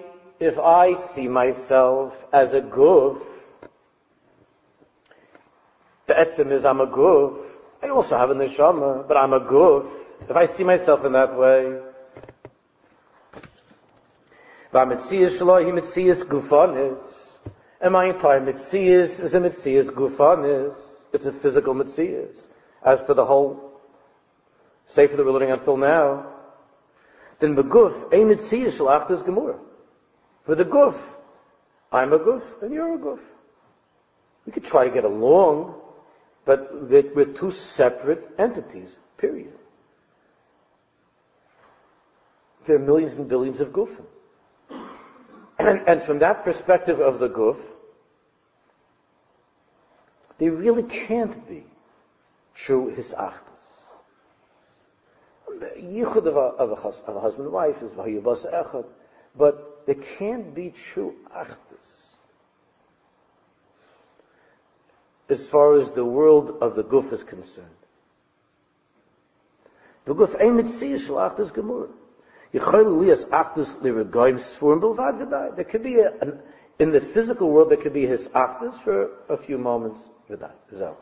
see myself as a guf, the etzim is I'm a guf. I also have a neshama, but I'm a guf. If I see myself in that way, and my entire mitzias is a mitzias gufanis. It's a physical mitzias, as per the whole sefer that we're learning until now. Then the guf, a mitziyah shall act as gemura. For the guf, I'm a guf, and you're a guf. We could try to get along, but we're two separate entities, period. There are millions and billions of gufim. And from that perspective of the guf, there really can't be true hisachtas. The yichud of a husband and wife is v'hayubas echad, but there can't be true achdus. As far as the world of the guf is concerned, the guf ein mitziyah shel achdus gemur. Yichol liyas achdus liregayim sforim bilvad v'day. There could be in the physical world there could be his achdus for a few moments v'day. Zeh.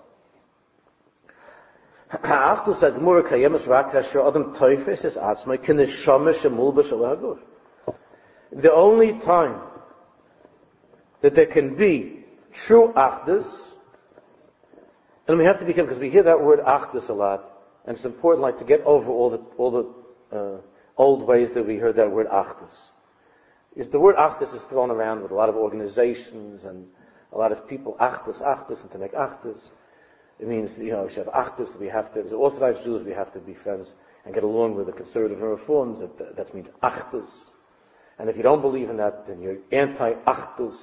Ha'achdus ha'gemura kayemus rak asher adam toifes es atzmai kineshama shemulba shel haguf. The only time that there can be true achdus, and we have to be careful because we hear that word achdus a lot, and it's important, like, to get over all the old ways that we heard that word achdus. Is the word achdus is thrown around with a lot of organizations and a lot of people, achdus, and to make achdus. It means, we should have achdus, as Orthodox Jews, we have to be friends and get along with the conservative and reforms. That means achdus. And if you don't believe in that, then you're anti-achdus.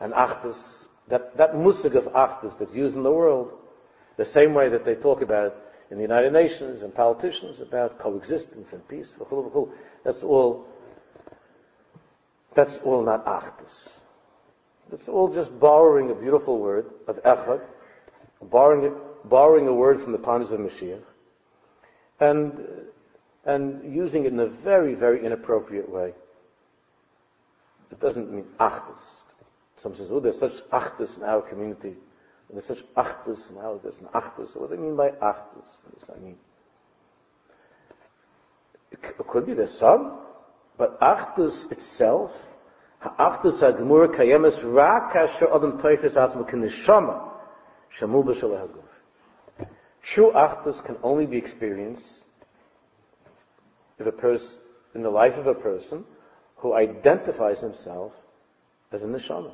And achdus, that musig of achdus that's used in the world, the same way that they talk about it in the United Nations and politicians about coexistence and peace, that's all not achdus. It's all just borrowing a beautiful word of echad, borrowing a word from the times of Mashiach, and using it in a very, very inappropriate way. It doesn't mean achdus. Some says, there's such achdus in our community, and there's such achdus now, there's an achdus. What do they mean by achdus? What does that mean? It could be there's some, but achdus itself, ha'achdus ha'gemura kayemes rak asher adam toifes atzma kineshama. True achdus can only be experienced in the life of a person who identifies himself as a neshama.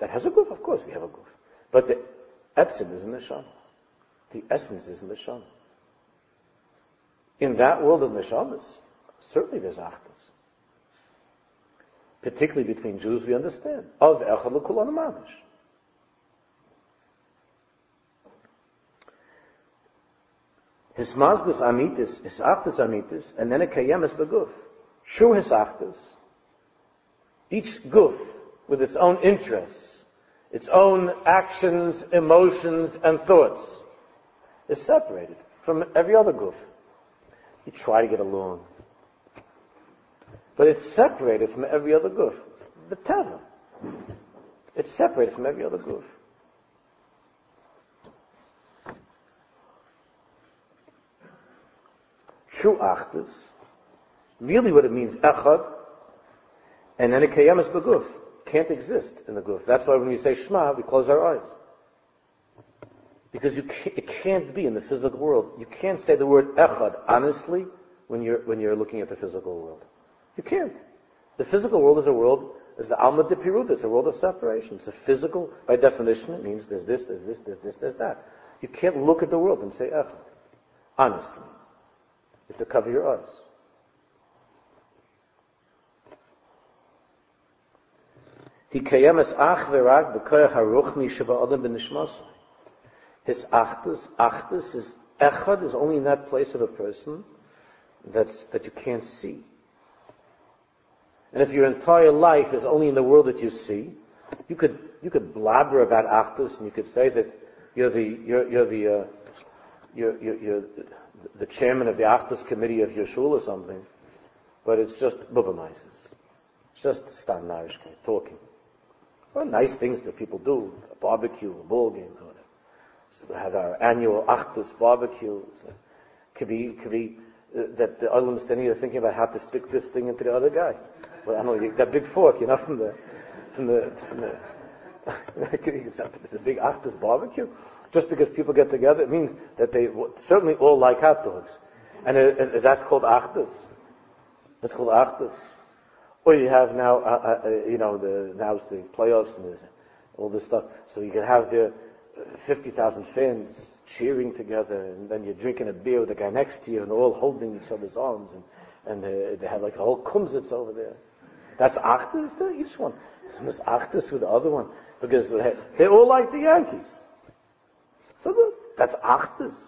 That has a guf, of course we have a guf. But the etzim is a neshama. The essence is a neshama. In that world of neshamas, certainly there's achdus. Particularly between Jews, we understand. Of echad l'kulan mamish. His masbus amitis, his achdus amitis, and then a kayemes beguf. True his achdus. Each guf with its own interests, its own actions, emotions, and thoughts is separated from every other guf. You try to get along, but it's separated from every other guf. The teva, it's separated from every other guf. True achdus, really what it means, echad, And then a kayemes beguf can't exist in the guf. That's why when we say Shema, we close our eyes. Because it can't be in the physical world. You can't say the word echad honestly when you're looking at the physical world. You can't. The physical world is the alma de piruta. It's a world of separation. It's a physical, by definition, it means there's this, there's this, there's this, there's that. You can't look at the world and say echad honestly. You have to cover your eyes. His achdus is echad is only in that place of a person that you can't see. And if your entire life is only in the world that you see, you could blabber about achdus and you could say that you're the chairman of the achdus committee of your shul or something, but it's just bubamaises, just stam narishkeit, talking. Well, nice things that people do, a barbecue, a ball game, or whatever. So we had our annual Achdus barbecue. So could be that the other one's standing here thinking about how to stick this thing into the other guy. Well, I don't know, that big fork, you know, from the it's a big Achdus barbecue. Just because people get together, it means that they certainly all like hot dogs. And that's called Achdus. That's called Achdus. Or you have now, now it's the playoffs and all this stuff. So you can have the 50,000 fans cheering together, and then you're drinking a beer with the guy next to you, and they're all holding each other's arms, and they have like a whole kumsitz over there. That's Achdus, each one. It's Achdus with the other one, because they all like the Yankees. So that's Achdus.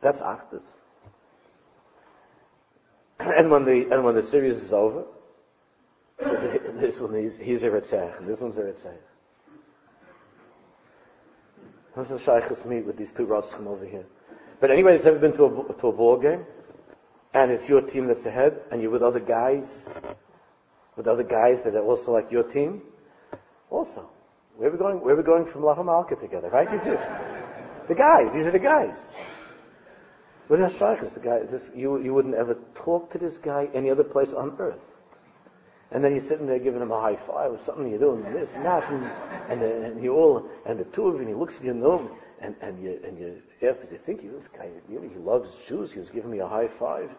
That's Achdus. And when the series is over, so this one, he's a Ritzach, and this one's a Ritzach. How's the Shaykhs meet with these two Ratschim over here? But anybody that's ever been to a ball game, and it's your team that's ahead, and you're with other guys that are also like your team, also. Where are we going from Lachamalka together, right? You do. The guys, these are the guys. What are Shaykhs? The guy, you wouldn't ever talk to this guy any other place on earth. And then you're sitting there giving him a high five or something. You're doing this and that, and the two of you. And he looks at you, and after you think, this guy really he loves Jews. He was giving me a high five,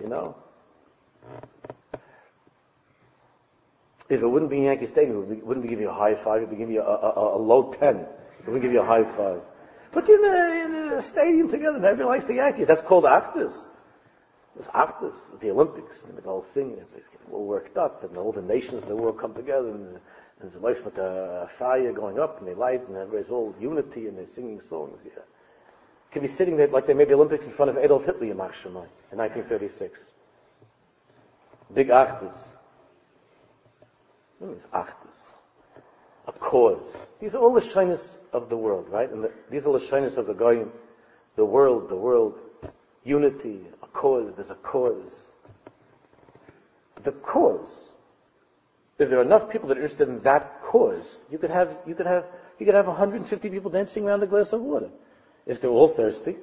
you know. If it wouldn't be Yankee Stadium, it wouldn't be giving you a high five. It'd be giving you a low 10. It wouldn't give you a high five. But you're in a stadium together, and everybody likes the Yankees. That's called Achdus. It was Achdus, the Olympics, and the whole thing, and everybody's getting all worked up, and all the nations of the world come together, and there's a life with a fire going up, and they light, and everybody's all unity, and they're singing songs. Yeah. Could be sitting there like they made the Olympics in front of Adolf Hitler in 1936. Big Achdus. It's Achdus. A cause. These are all the shyness of the world, right? And these are the shyness of the Goyim. The world. Unity, a cause, there's a cause. The cause. If there are enough people that are interested in that cause, you could have 150 people dancing around a glass of water. If they're all thirsty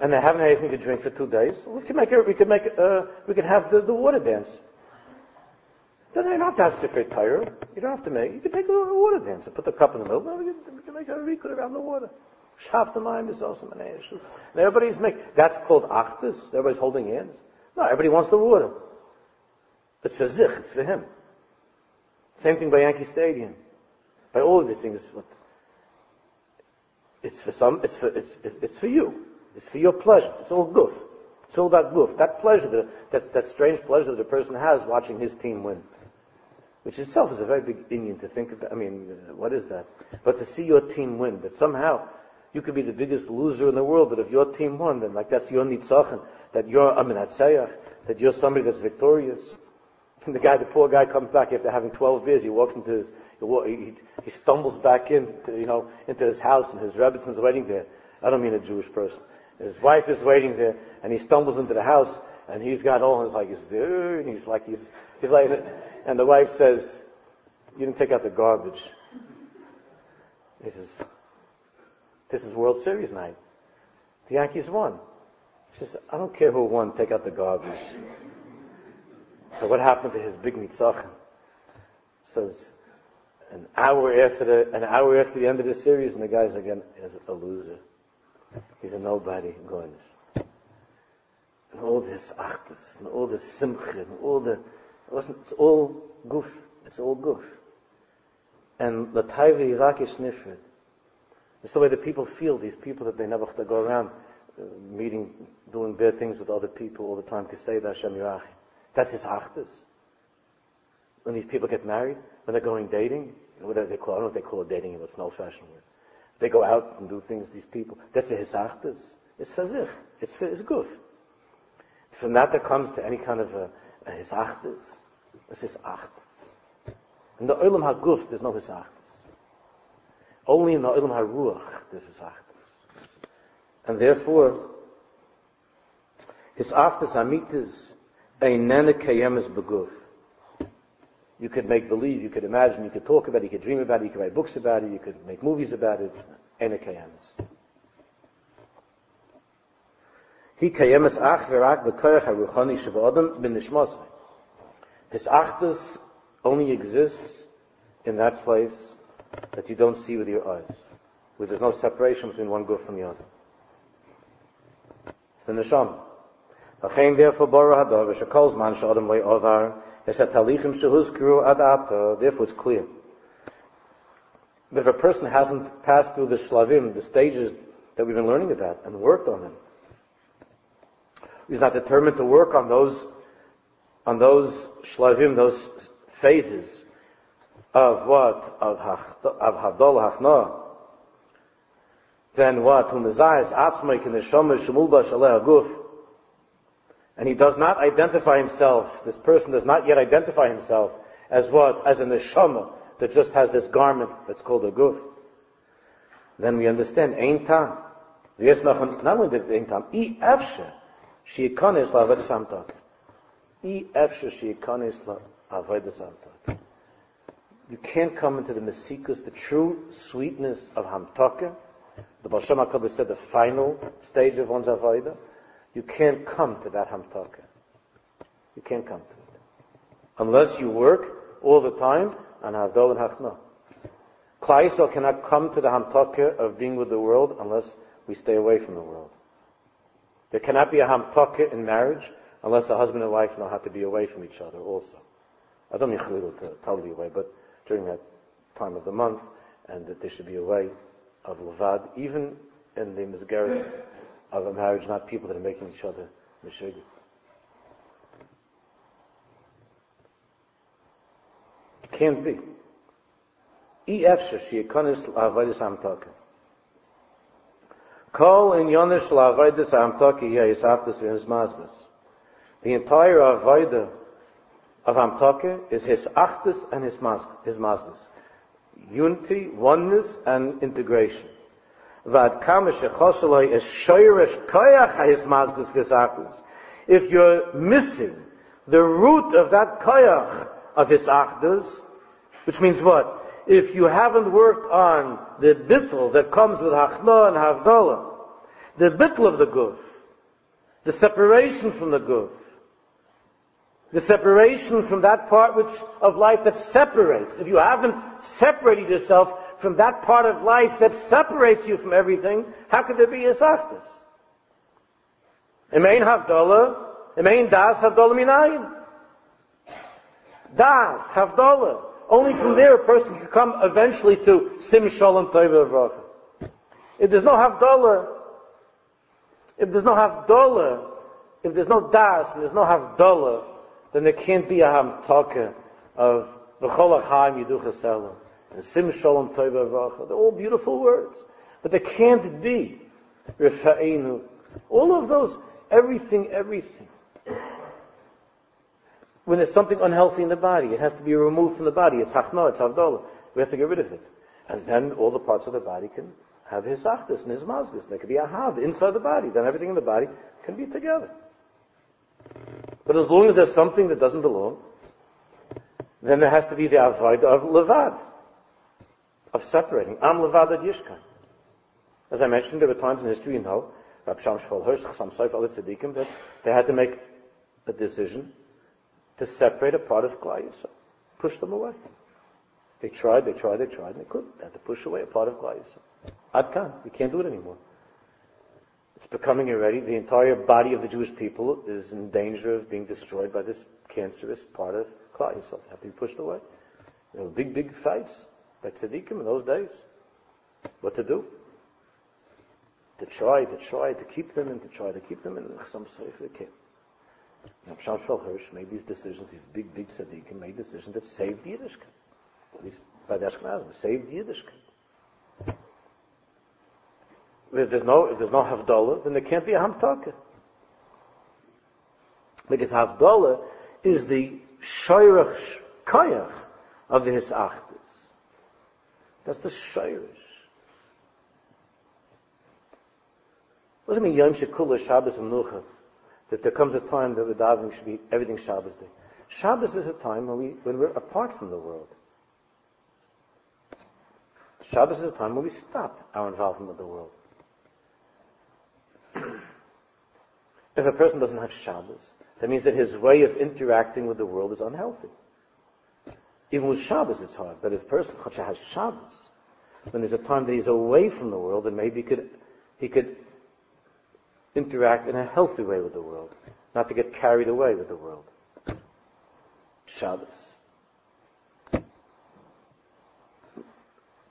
and they haven't had anything to drink for 2 days, we could have the water dance. Then you don't have to have Sefer Torah. You could take a water dance and put the cup in the middle, and we can make a ritual around the water. And everybody's making, that's called Achdus. Everybody's holding hands. No, everybody wants the water. It's for zich, it's for him. Same thing by Yankee Stadium. By all of these things, it's for you. It's for your pleasure. It's all goof. It's all about goof. That pleasure, that strange pleasure that a person has watching his team win. Which itself is a very big Indian to think about. I mean, what is that? But to see your team win, that somehow you could be the biggest loser in the world, but if your team won, then like that's your nitzachen, that you're a menatzeach, that you're somebody that's victorious. And the poor guy comes back after having 12 beers, he walks into he stumbles back into his house, and his Rebbitzin is waiting there. I don't mean a Jewish person. His wife is waiting there, and he stumbles into the house, and he's got all, and it's like, he's there, and he's like, and the wife says, "You didn't take out the garbage." He says, "This is World Series night. The Yankees won." She says, "I don't care who won, take out the garbage." So what happened to his big nitzachim? So it's an hour after the end of the series, and the guy's again is a loser. He's a nobody going this. And all this achdus, and all this simcha, and all the it's all goof. And Lataiva Iraqi Shnifrid. It's the way the people feel, these people that they never have to go around meeting, doing bad things with other people all the time. Kasei Hashem Yirachim. That's his achdus. When these people get married, when they're going dating, whatever they call it, I don't know if they call it dating, but it's an old-fashioned word. They go out and do things, these people. That's a hisachtas. It's fazich. It's goof. From that comes to any kind of a hisachtas. It's hisachtas. In the olam haguf, there's no hisachtas. Only in the olam haruach, there's hisachtas. And therefore, hisachtas hamitas einena kayemes beguf. You could make believe, you could imagine, you could talk about it, you could dream about it, you could write books about it, you could make movies about it. Ena kayemes. He kayemes ach v'rak b'koyach haruchani sheba'odam bin nishmasai. His achdus only exists in that place that you don't see with your eyes, where there's no separation between one guf from the other. It's the neshama. Achein therefore bara hadav v'shakol zman sh'odam le'ovar. Therefore it's clear that if a person hasn't passed through the shlavim, the stages that we've been learning about, and worked on them, he's not determined to work on those shlavim, those phases of what? Of hadol hachna. Then what? And he does not identify himself, this person does not yet identify himself as what? As a neshama that just has this garment that's called a guf. Then we understand, ein tam. Not only did ein tam, I efshe she'ikanes la'avodas hamtaka. I efshe she'ikanes la'avodas hamtaka. You can't come into the mesikus, the true sweetness of hamtaka. The Balshemah Kodesh said the final stage of one's avodah. You can't come to that hamtaka. You can't come to it. Unless you work all the time on Havdol and Hachna. Klai Yisrael cannot come to the hamtaka of being with the world unless we stay away from the world. There cannot be a hamtaka in marriage unless the husband and wife know how to be away from each other also. I don't mean Chalil to totally away, but during that time of the month, and that they should be away of Levad, even in the Mizgaris of a marriage, not people that are making each other mishugig. It can't be. The entire avodah of hamtaka is his achdus and his masmas. Unity, oneness, and integration. If you're missing the root of that koyach of his achdus, which means what? If you haven't worked on the bittul that comes with hachna and havdalah, the bittul of the guf, the separation from the guf, the separation from that part which of life that separates. If you haven't separated yourself from that part of life that separates you from everything, how could there be hisachtas? Imein havdalah, imein das havdalah minayin. Das havdalah. Only from there a person can come eventually to sim shalom tova v'racha. If there's no havdalah, if there's no das, and there's no havdalah, then there can't be a hamtaka of v'chol achaim yiducha selam. And sim shalom tova v'racha. They're all beautiful words. But they can't be rifa'inu. All of those, everything. When there's something unhealthy in the body, it has to be removed from the body. It's hachna, it's havdalah. We have to get rid of it. And then all the parts of the body can have his achdus and his mazgus. There could be a hav inside the body. Then everything in the body can be together. But as long as there's something that doesn't belong, then there has to be the avodah of levad. Of separating. Am levad ad yishkan. As I mentioned, there were times in history, Rabbi Shamshon Raphael Hirsch, Chassam Sofer, other tzaddikim, that they had to make a decision to separate a part of Klal Yisrael. Push them away. They tried, and they couldn't. They had to push away a part of Klal Yisrael. Ad kan, we can't do it anymore. It's becoming already, the entire body of the Jewish people is in danger of being destroyed by this cancerous part of Klal Yisrael. They have to be pushed away. There were big, big fights by tzaddikim in those days. What to do? To try to keep them in. Some say they can't. Now, Shamshon Raphael Hirsch made these decisions. These big, big tzaddikim made decisions that saved the Yiddishkeit. At least by the Ashkenazim, saved the Yiddishkeit. If there's no Havdalah, then there can't be a Hamtaka. Because Havdalah is the Shoyrach Koyach of the Hisachtas. That's the Shoyrach. What does it mean, Yom Shekula, Shabbos, and Menucha? That there comes a time that the davening should be everything Shabbos day. Shabbos is a time when we're apart from the world. Shabbos is a time when we stop our involvement with the world. If a person doesn't have Shabbos, that means that his way of interacting with the world is unhealthy. Even with Shabbos it's hard, but if a person has Shabbos, when there's a time that he's away from the world, then maybe he could interact in a healthy way with the world, not to get carried away with the world. Shabbos.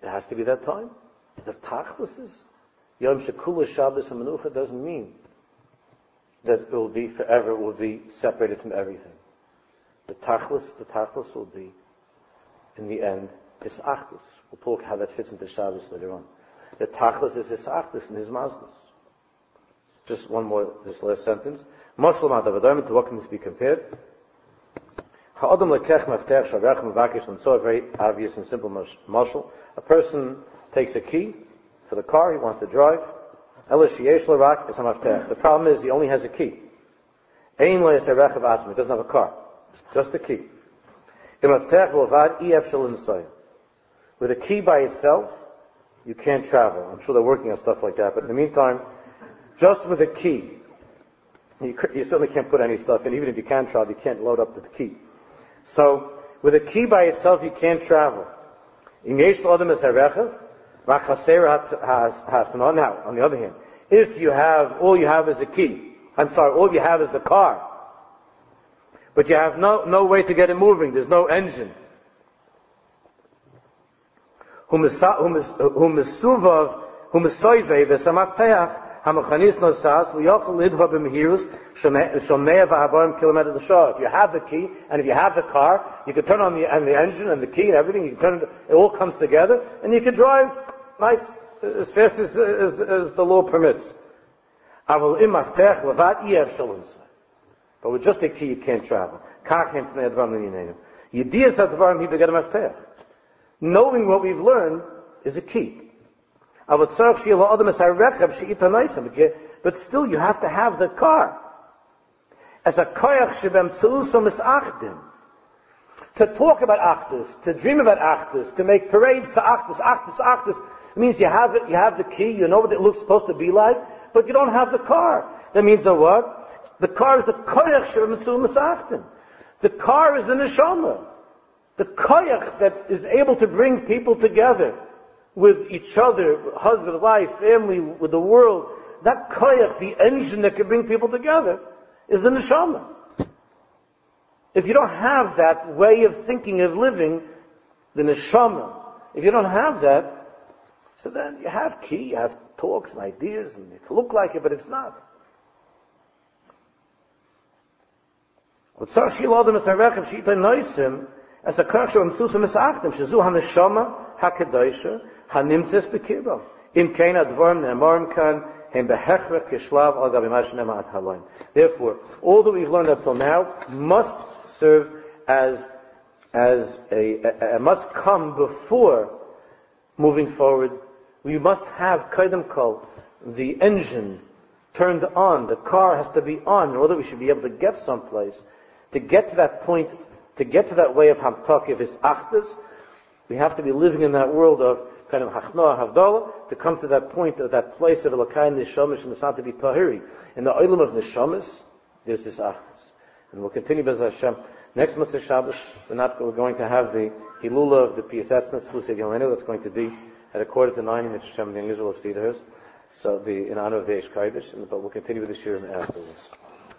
There has to be that time. The tachlis is Yom Shekula, Shabbos, and Menucha doesn't mean that it will be forever, it will be separated from everything. The tachlis will be, in the end, Hisachlis. We'll talk how that fits into Shabbos later on. The tachlis is Hisachlis and Hismazlis. Just one more, this last sentence. To what can this be compared? Very obvious and simple marshal. A person takes a key for the car he wants to drive. The problem is he only has a key. He doesn't have a car. Just a key. With a key by itself, you can't travel. I'm sure they're working on stuff like that, but in the meantime, just with a key, you certainly can't put any stuff in. Even if you can travel, you can't load up the key. So, with a key by itself, you can't travel. Now, on the other hand, if you have, all you have is the car, but you have no way to get it moving, there's no engine. If you have the key, and if you have the car, you can turn on the engine and the key and everything, you can turn it all comes together, and you can drive nice, as fast as the law permits. But with just a key, you can't travel. Knowing what we've learned is a key. But still, you have to have the car. To talk about Achdus, to dream about Achdus, to make parades to Achdus, means you have the key, you know what it looks supposed to be like, but you don't have the car. That means the what? The car is the koyach shebem tzul misachdim. The car is the neshama. The koyach that is able to bring people together with each other, husband, wife, family, with the world. That koyach, the engine that can bring people together, is the neshama. If you don't have that way of thinking, of living, the neshama, if you don't have that, so then you have key, you have talks and ideas, and it look like it, but it's not. Therefore, all that we've learned up till now must serve as must come before moving forward. We must have Kaidam Kol, the engine turned on, the car has to be on in order we should be able to get someplace, to get to that point, to get to that way of Hamtaki, of his Achdus. We have to be living in that world of kind of hachnoah havdalah to come to that point of that place of elokayim neshamas and not to be tahiri. In the olam of neshamas, there's this achdus, and we'll continue B'ezras Hashem Next Motzei Shabbos, we're going to have the Hilula of the Piyasatznas Lucy Yelena. That's going to be at 8:45 in Hashem the Israel of Cedarhurst. So it'll be in honor of the Eish Kodesh, but we'll continue with the Shirim afterwards.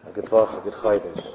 A good Chaydish.